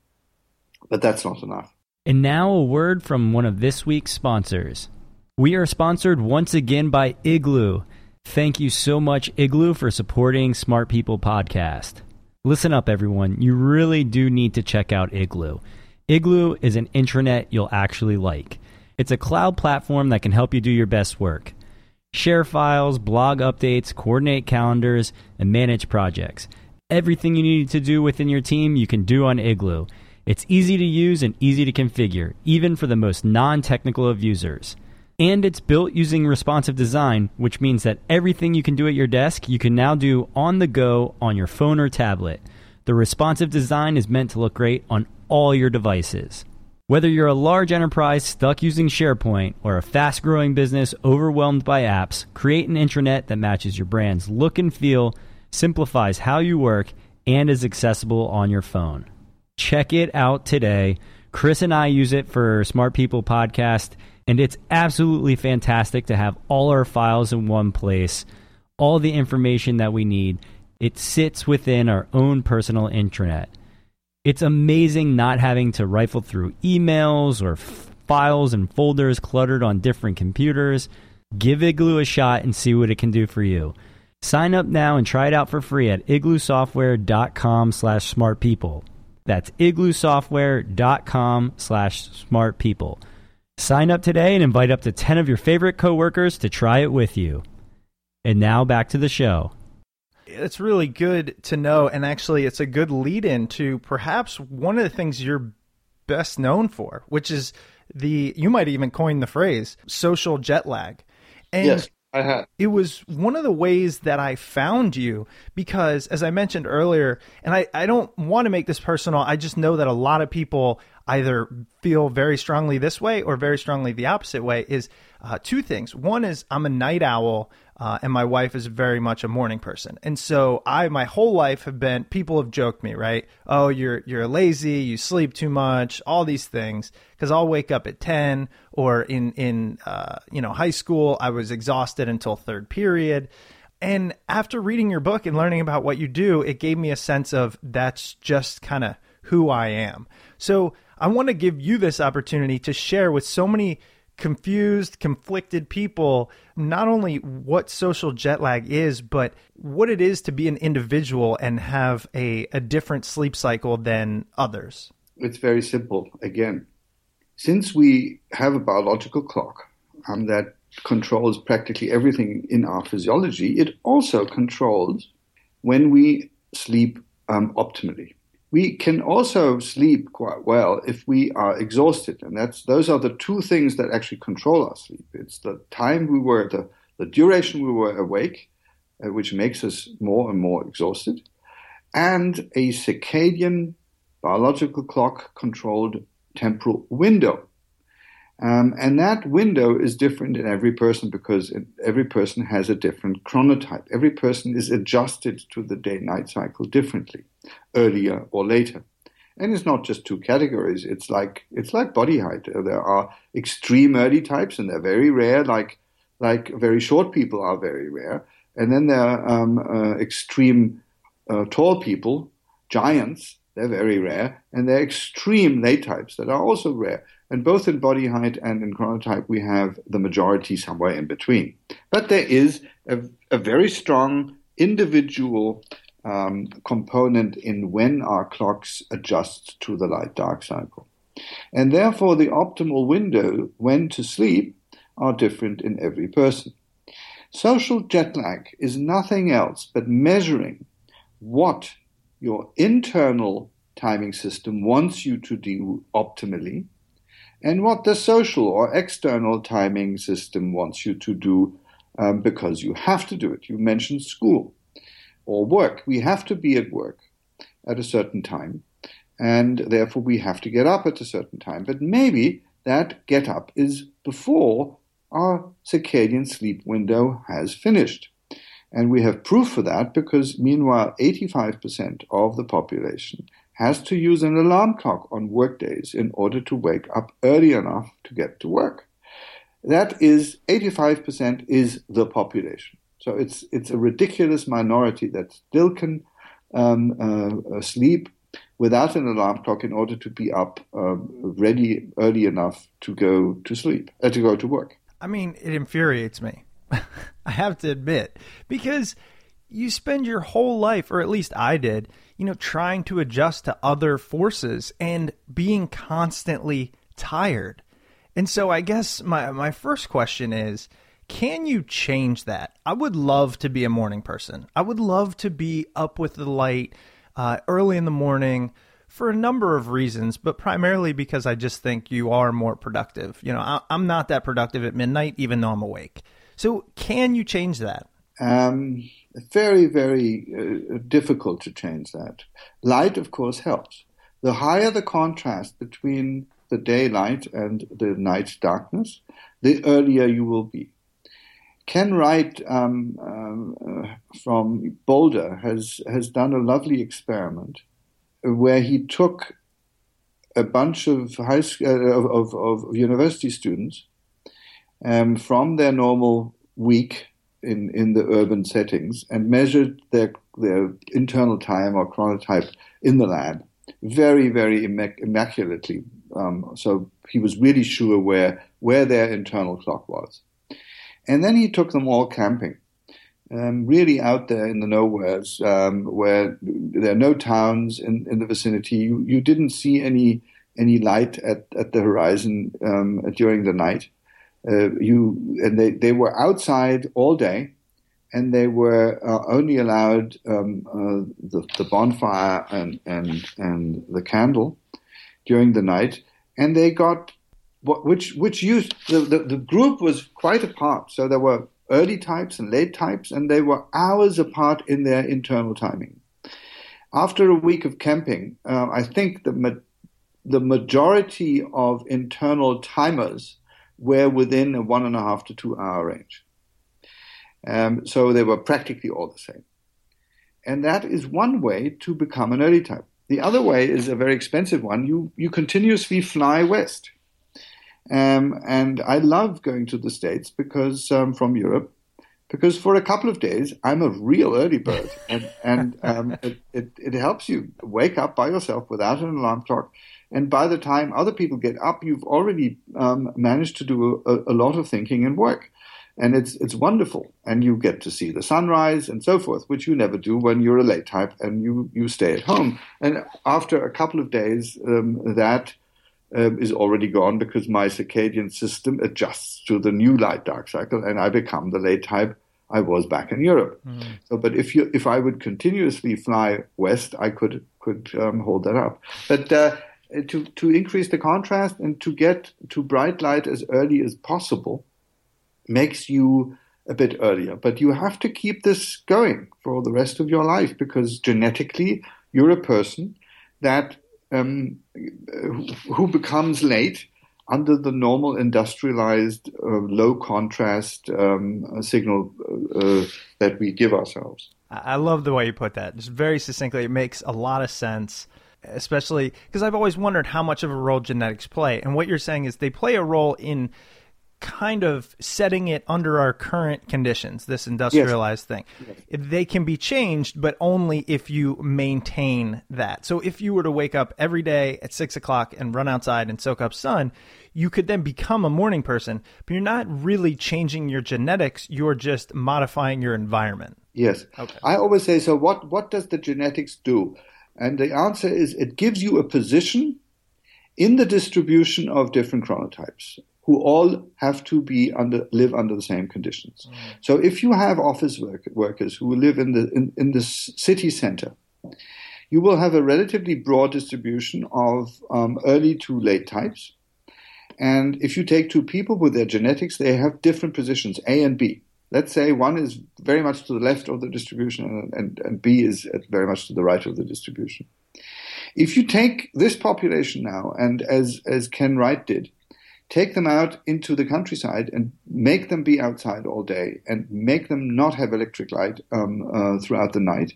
but that's not enough. And now a word from one of this week's sponsors. We are sponsored once again by Igloo. Thank you so much, Igloo, for supporting Smart People Podcast. Listen up, everyone. You really do need to check out Igloo. Igloo is an intranet you'll actually like. It's a cloud platform that can help you do your best work. Share files, blog updates, coordinate calendars, and manage projects. Everything you need to do within your team, you can do on Igloo. It's easy to use and easy to configure, even for the most non-technical of users. And it's built using responsive design, which means that everything you can do at your desk, you can now do on the go on your phone or tablet. The responsive design is meant to look great on all your devices. Whether you're a large enterprise stuck using SharePoint or a fast-growing business overwhelmed by apps, create an intranet that matches your brand's look and feel, simplifies how you work, and is accessible on your phone. Check it out today. Chris and I use it for Smart People Podcast, and it's absolutely fantastic to have all our files in one place, all the information that we need. It sits within our own personal intranet. It's amazing not having to rifle through emails or f- files and folders cluttered on different computers. Give Igloo a shot and see what it can do for you. Sign up now and try it out for free at igloo software dot com slash smartpeople. That's igloo software dot com slash smartpeople. Sign up today and invite up to ten of your favorite coworkers to try it with you. And now back to the show. It's really good to know, and actually it's a good lead-in to perhaps one of the things you're best known for, which is the, you might even coin the phrase, social jet lag. And yes, I have. It was one of the ways that I found you, because as I mentioned earlier, and I, I don't want to make this personal, I just know that a lot of people either feel very strongly this way or very strongly the opposite way, is uh, two things. One is I'm a night owl uh, and my wife is very much a morning person. And so I, my whole life have been, people have joked me, right? Oh, you're you're lazy, you sleep too much, all these things. Because I'll wake up at ten, or in, in uh, you know, high school, I was exhausted until third period. And after reading your book and learning about what you do, it gave me a sense of that's just kind of who I am. So I want to give you this opportunity to share with so many confused, conflicted people, not only what social jet lag is, but what it is to be an individual and have a, a different sleep cycle than others. It's very simple. Again, since we have a biological clock um, that controls practically everything in our physiology, it also controls when we sleep um, optimally. We can also sleep quite well if we are exhausted, and that's those are the two things that actually control our sleep. It's the time we were, the, the duration we were awake, uh, which makes us more and more exhausted, and a circadian biological clock-controlled temporal window, Um, and that window is different in every person because it, every person has a different chronotype. Every person is adjusted to the day-night cycle differently, earlier or later. And it's not just two categories. It's like it's like body height. There are extreme early types, and they're very rare. Like like very short people are very rare. And then there are um, uh, extreme uh, tall people, giants. They're very rare, and they're extreme late types that are also rare. And both in body height and in chronotype, we have the majority somewhere in between. But there is a, a very strong individual um, component in when our clocks adjust to the light-dark cycle. And therefore, the optimal window when to sleep are different in every person. Social jet lag is nothing else but measuring what your internal timing system wants you to do optimally, and what the social or external timing system wants you to do um, because you have to do it. You mentioned school or work. We have to be at work at a certain time, and therefore we have to get up at a certain time. But maybe that get up is before our circadian sleep window has finished. And we have proof for that because, meanwhile, eighty-five percent of the population has to use an alarm clock on workdays in order to wake up early enough to get to work. That is, eighty-five percent is the population. So it's it's a ridiculous minority that still can um, uh, sleep without an alarm clock in order to be up uh, ready early enough to go to sleep, uh, to go to work. I mean, it infuriates me. I have to admit, because you spend your whole life, or at least I did, you know, trying to adjust to other forces and being constantly tired. And so I guess my, my first question is, can you change that? I would love to be a morning person. I would love to be up with the light uh, early in the morning for a number of reasons, but primarily because I just think you are more productive. You know, I, I'm not that productive at midnight, even though I'm awake. So can you change that? Um, very, very uh, difficult to change that. Light, of course, helps. The higher the contrast between the daylight and the night darkness, the earlier you will be. Ken Wright um, um, uh, from Boulder has, has done a lovely experiment where he took a bunch of high sc- uh, of, of, of university students Um, from their normal week in, in the urban settings and measured their their internal time or chronotype in the lab very, very immac- immaculately. Um, so he was really sure where where their internal clock was. And then he took them all camping, um, really out there in the nowheres, um, where there are no towns in, in the vicinity. You, you didn't see any any light at, at the horizon um, during the night. Uh, you and they, they were outside all day, and they were uh, only allowed um, uh, the, the bonfire and, and and the candle during the night. And they got what, which which used the, the the group was quite apart. So there were early types and late types, and they were hours apart in their internal timing. After a week of camping, uh, I think the ma- the majority of internal timers were within a one and a half to two hour range. Um, so they were practically all the same. And that is one way to become an early type. The other way is a very expensive one. You you continuously fly west. Um, and I love going to the States because um, from Europe, because for a couple of days, I'm a real early bird. and and um, it, it, it helps you wake up by yourself without an alarm clock. And by the time other people get up, you've already um, managed to do a, a lot of thinking and work. And it's it's wonderful. And you get to see the sunrise and so forth, which you never do when you're a late type and you, you stay at home. And after a couple of days, um, that um, is already gone because my circadian system adjusts to the new light-dark cycle and I become the late type I was back in Europe. Mm. So, but if you if I would continuously fly west, I could, could um, hold that up. But... Uh, To, to increase the contrast and to get to bright light as early as possible makes you a bit earlier. But you have to keep this going for the rest of your life because genetically you're a person that um, who becomes late under the normal industrialized uh, low contrast um, signal uh, that we give ourselves. I love the way you put that. Just very succinctly. It makes a lot of sense, especially because I've always wondered how much of a role genetics play. And what you're saying is they play a role in kind of setting it under our current conditions, this industrialized yes. thing. Yes. They can be changed, but only if you maintain that. So if you were to wake up every day at six o'clock and run outside and soak up sun, you could then become a morning person, but you're not really changing your genetics. You're just modifying your environment. Yes. Okay. I always say, so what, what does the genetics do? And the answer is it gives you a position in the distribution of different chronotypes, who all have to be under live under the same conditions. Mm. So if you have office work, workers who live in the in, in the city center, you will have a relatively broad distribution of um, early to late types. And if you take two people with their genetics, they have different positions, A and B. Let's say one is very much to the left of the distribution and, and, and B is very much to the right of the distribution. If you take this population now, and as, as Ken Wright did, take them out into the countryside and make them be outside all day and make them not have electric light um, uh, throughout the night,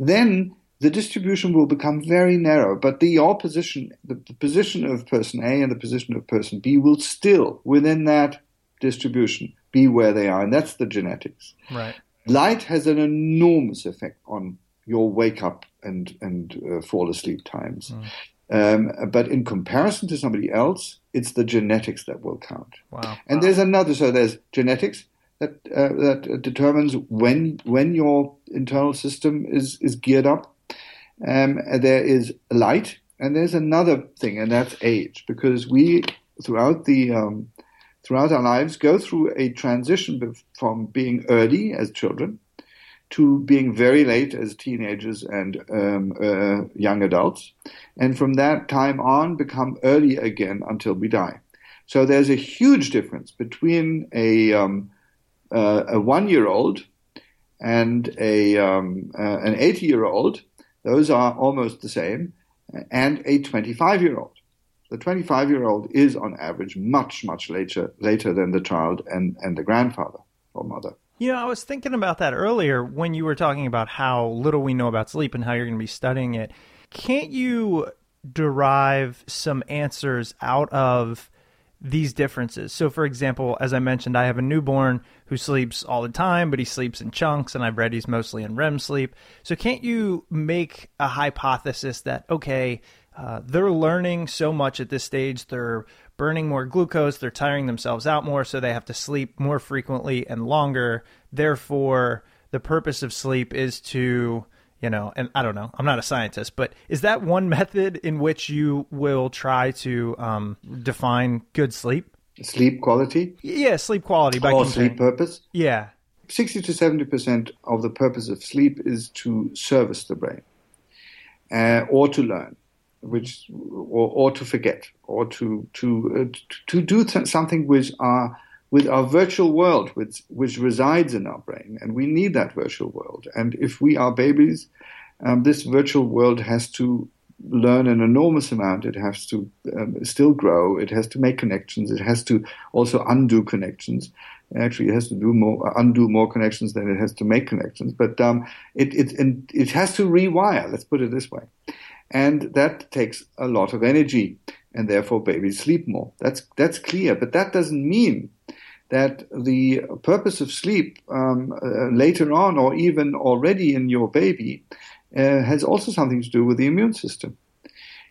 then the distribution will become very narrow. But the your position, the, the position of person A and the position of person B will still, within that distribution, be where they are. And that's the genetics. Right. Light has an enormous effect on your wake up and, and uh, fall asleep times. Mm. Um, but in comparison to somebody else, it's the genetics that will count. Wow. And there's another. So there's genetics that uh, that determines when when your internal system is is geared up. Um, there is light, and there's another thing, and that's age, because we throughout the um, throughout our lives go through a transition from being early as children to being very late as teenagers and um, uh, young adults, and from that time on become early again until we die. So there's a huge difference between a um, uh, a one-year-old and a um, uh, an eighty-year-old. Those are almost the same, and a twenty-five-year-old. The twenty-five-year-old is on average much, much later later than the child and, and the grandfather or mother. You know, I was thinking about that earlier when you were talking about how little we know about sleep and how you're going to be studying it. Can't you derive some answers out of these differences? So, for example, as I mentioned, I have a newborn who sleeps all the time, but he sleeps in chunks, and I've read he's mostly in R E M sleep. So can't you make a hypothesis that, okay, uh, they're learning so much at this stage, they're burning more glucose, they're tiring themselves out more, so they have to sleep more frequently and longer. Therefore, the purpose of sleep is to, you know, and I don't know, I'm not a scientist, but is that one method in which you will try to um, define good sleep? Sleep quality? Yeah, sleep quality. By or sleep purpose? Yeah. sixty to seventy percent of the purpose of sleep is to service the brain uh, or to learn. Which or, or to forget or to to uh, to, to do th- something with our with our virtual world, which which resides in our brain, and we need that virtual world. And if we are babies, um, this virtual world has to learn an enormous amount. It has to um, still grow. It has to make connections. It has to also undo connections. Actually, it has to do more undo more connections than it has to make connections. But um, it it and it has to rewire. Let's put it this way. And that takes a lot of energy, and therefore babies sleep more. That's that's clear, but that doesn't mean that the purpose of sleep um, uh, later on, or even already in your baby, uh, has also something to do with the immune system.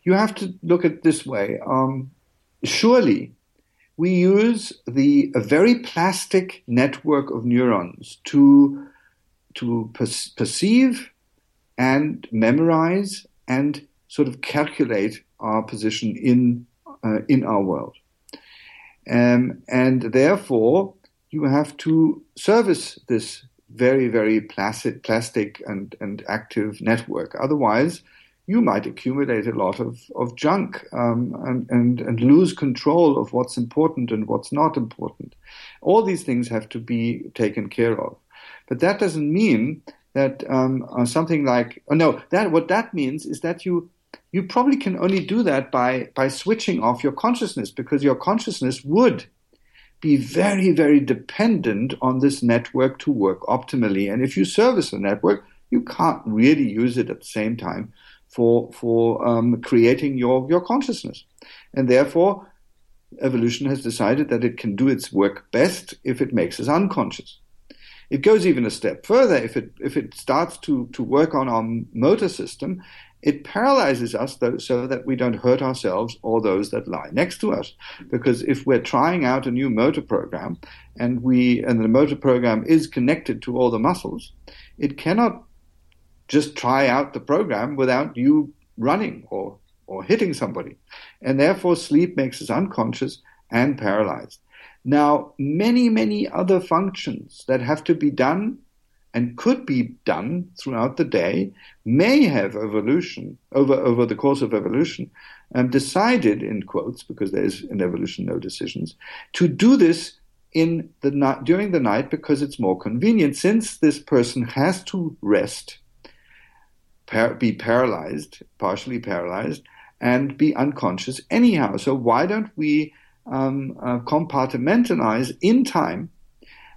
You have to look at it this way. Um, surely, we use the a very plastic network of neurons to to per- perceive and memorize and sort of calculate our position in uh, in our world. Um, and therefore, you have to service this very, very plastic, plastic and, and active network. Otherwise, you might accumulate a lot of, of junk um, and, and, and lose control of what's important and what's not important. All these things have to be taken care of. But that doesn't mean that um, something like, oh no, that what that means is that you you probably can only do that by, by switching off your consciousness, because your consciousness would be very, very dependent on this network to work optimally. And if you service the network, you can't really use it at the same time for for um, creating your, your consciousness. And therefore, evolution has decided that it can do its work best if it makes us unconscious. It goes even a step further. If it if it starts to, to work on our motor system, it paralyzes us though, so that we don't hurt ourselves or those that lie next to us. Because if we're trying out a new motor program and we and the motor program is connected to all the muscles, it cannot just try out the program without you running or, or hitting somebody. And therefore, sleep makes us unconscious and paralyzed. Now, many, many other functions that have to be done and could be done throughout the day may have evolution, over, over the course of evolution, um, decided, in quotes, because there is in evolution no decisions, to do this in the night, during the night, because it's more convenient, since this person has to rest, par- be paralyzed, partially paralyzed, and be unconscious anyhow. So why don't we Um, uh, compartmentalize in time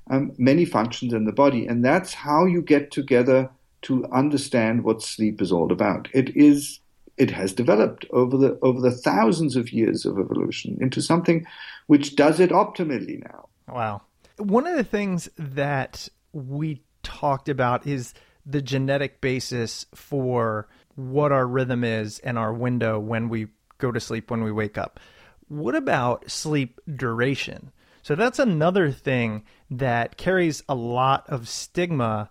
um, many functions in the body? And that's how you get together to understand what sleep is all about. It is, it has developed over the over the thousands of years of evolution into something which does it optimally now. Wow. One of the things that we talked about is the genetic basis for what our rhythm is and our window when we go to sleep, when we wake up. What about sleep duration? So that's another thing that carries a lot of stigma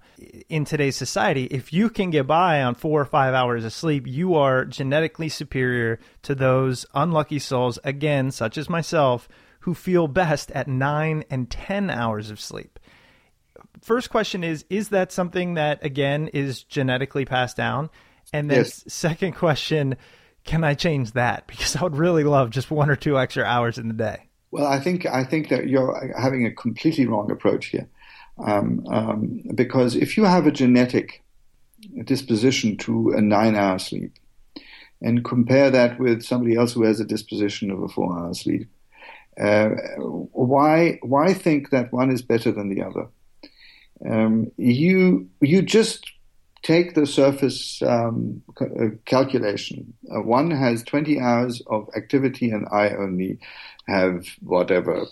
in today's society. If you can get by on four or five hours of sleep, you are genetically superior to those unlucky souls, again, such as myself, who feel best at nine and ten hours of sleep. First question is, is that something that, again, is genetically passed down? And then yes. Second question, can I change that? Because I would really love just one or two extra hours in the day. Well, I think I think that you're having a completely wrong approach here, um, um, because if you have a genetic disposition to a nine-hour sleep and compare that with somebody else who has a disposition of a four-hour sleep, uh, why why think that one is better than the other? Um, you you just take the surface um, calculation. Uh, one has twenty hours of activity and I only have whatever.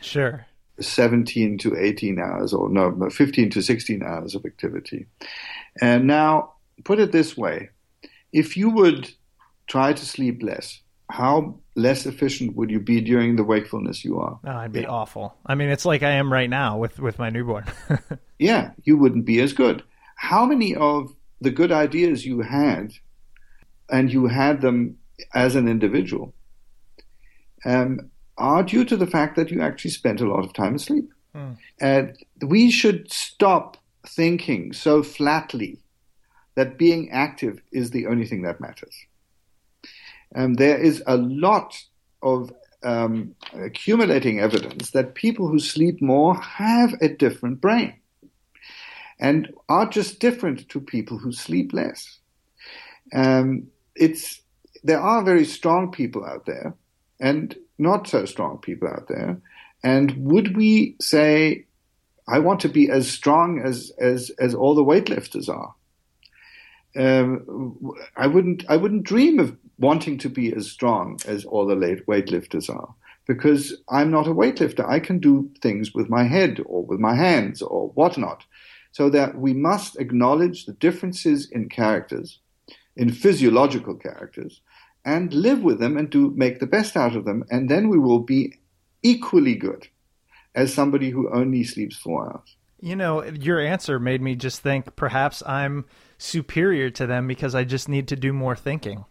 Sure. seventeen to eighteen hours or no, fifteen to sixteen hours of activity. And now put it this way. If you would try to sleep less, how less efficient would you be during the wakefulness you are? Oh, I'd be yeah. awful. I mean, it's like I am right now with, with my newborn. Yeah, you wouldn't be as good. How many of the good ideas you had, and you had them as an individual, um, are due to the fact that you actually spent a lot of time asleep? Mm. And we should stop thinking so flatly that being active is the only thing that matters. Um, there is a lot of um, accumulating evidence that people who sleep more have a different brain and are just different to people who sleep less. Um, it's there are very strong people out there and not so strong people out there. And would we say, I want to be as strong as as, as all the weightlifters are? Um, I wouldn't I wouldn't dream of wanting to be as strong as all the late weightlifters are, because I'm not a weightlifter. I can do things with my head or with my hands or whatnot. So that we must acknowledge the differences in characters, in physiological characters, and live with them and do make the best out of them. And then we will be equally good as somebody who only sleeps four hours. You know, your answer made me just think perhaps I'm superior to them because I just need to do more thinking.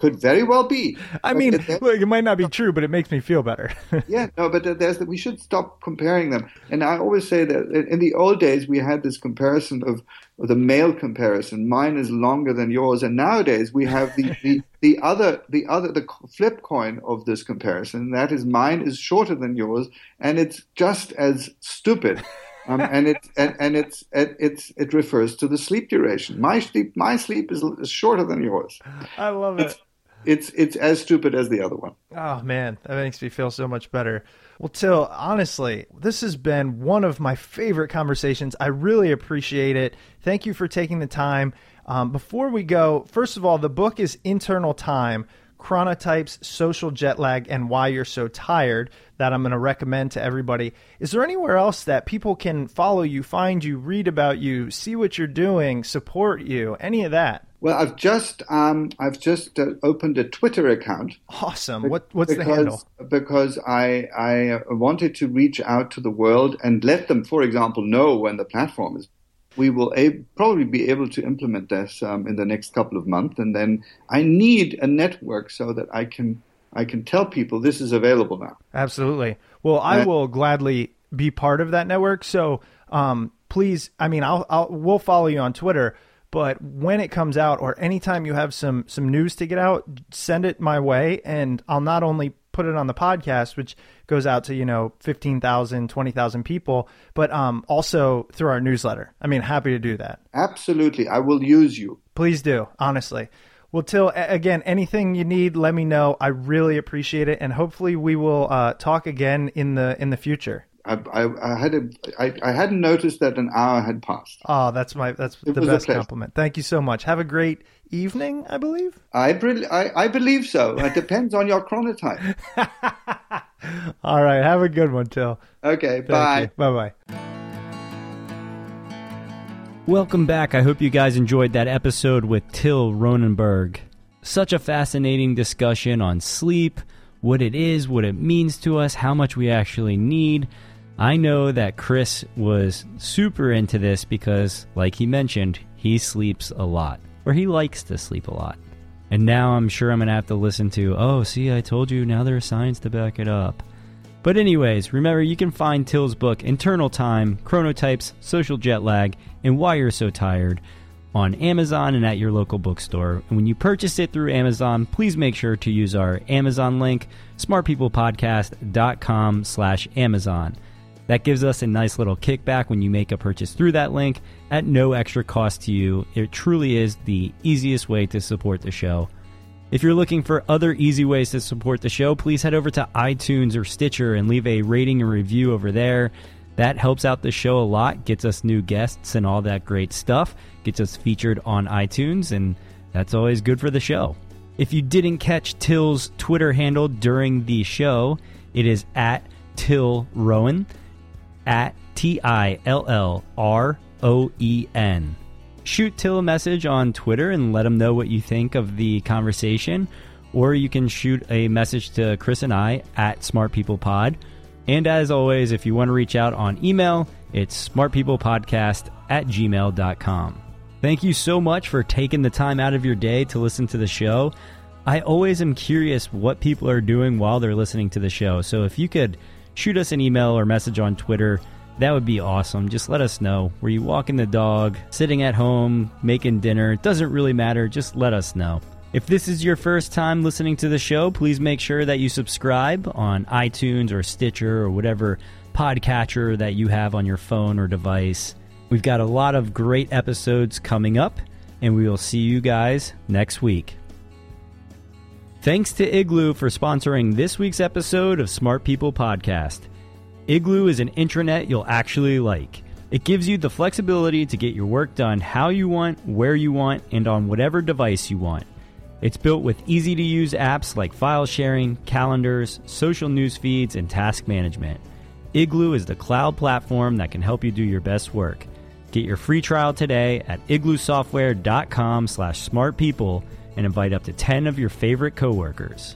Could very well be. I but mean, that, look, it might not be true, but it makes me feel better. yeah, no, but there's that we should stop comparing them. And I always say that in the old days, we had this comparison of the male comparison. Mine is longer than yours. And nowadays we have the, the, the other, the other, the flip coin of this comparison. That is, mine is shorter than yours. And it's just as stupid. um, and it and, and it's it, it's it refers to the sleep duration. My sleep my sleep is, is shorter than yours. I love it. It's, It's it's as stupid as the other one. Oh, man, that makes me feel so much better. Well, Till, honestly, this has been one of my favorite conversations. I really appreciate it. Thank you for taking the time. Um, before we go, first of all, the book is Internal Time, Chronotypes, Social Jet Lag, and Why You're So Tired, that I'm going to recommend to everybody. Is there anywhere else that people can follow you, find you, read about you, see what you're doing, support you, any of that? Well, I've just um, I've just uh, opened a Twitter account. Awesome. What what's because, the handle? Because I I wanted to reach out to the world and let them, for example, know when the platform is. We will a- probably be able to implement this um, in the next couple of months, and then I need a network so that I can I can tell people this is available now. Absolutely. Well, I and- will gladly be part of that network. So um, please, I mean, I'll, I'll we'll follow you on Twitter. But when it comes out or anytime you have some some news to get out, send it my way, and I'll not only put it on the podcast, which goes out to, you know, fifteen thousand, twenty thousand people, but um, also through our newsletter. I mean, happy to do that. Absolutely. I will use you. Please do, honestly. Well, Till, again, anything you need, let me know. I really appreciate it, and hopefully we will uh, talk again in the in the future. I, I, I, had a, I, I hadn't noticed that an hour had passed. Oh, that's my that's it the best compliment. Thank you so much. Have a great evening, I believe. I, be- I, I believe so. It depends on your chronotype. All right. Have a good one, Till. Okay. Thank bye. You. Bye-bye. Welcome back. I hope you guys enjoyed that episode with Till Roenneberg. Such a fascinating discussion on sleep, what it is, what it means to us, how much we actually need. I know that Chris was super into this because, like he mentioned, he sleeps a lot, or he likes to sleep a lot. And now I'm sure I'm going to have to listen to, oh, see, I told you, now there's science to back it up. But anyways, remember, you can find Till's book, Internal Time, Chronotypes, Social Jet Lag, and Why You're So Tired, on Amazon and at your local bookstore. And when you purchase it through Amazon, please make sure to use our Amazon link, smartpeoplepodcast.com slash Amazon. That gives us a nice little kickback when you make a purchase through that link at no extra cost to you. It truly is the easiest way to support the show. If you're looking for other easy ways to support the show, please head over to iTunes or Stitcher and leave a rating and review over there. That helps out the show a lot, gets us new guests and all that great stuff, gets us featured on iTunes, and that's always good for the show. If you didn't catch Till's Twitter handle during the show, it is at Till Roen, at T I L L R O E N. Shoot Till a message on Twitter and let him know what you think of the conversation, or you can shoot a message to Chris and I at SmartPeoplePod. And as always, if you want to reach out on email, it's smartpeoplepodcast at gmail dot com. Thank you so much for taking the time out of your day to listen to the show. I always am curious what people are doing while they're listening to the show. So if you could shoot us an email or message on Twitter, that would be awesome. Just let us know. Were you walking the dog, sitting at home, making dinner? It doesn't really matter. Just let us know. If this is your first time listening to the show, please make sure that you subscribe on iTunes or Stitcher or whatever podcatcher that you have on your phone or device. We've got a lot of great episodes coming up, and we will see you guys next week. Thanks to Igloo for sponsoring this week's episode of Smart People Podcast. Igloo is an intranet you'll actually like. It gives you the flexibility to get your work done how you want, where you want, and on whatever device you want. It's built with easy-to-use apps like file sharing, calendars, social news feeds, and task management. Igloo is the cloud platform that can help you do your best work. Get your free trial today at igloo software dot com slash smart people and invite up to ten of your favorite coworkers.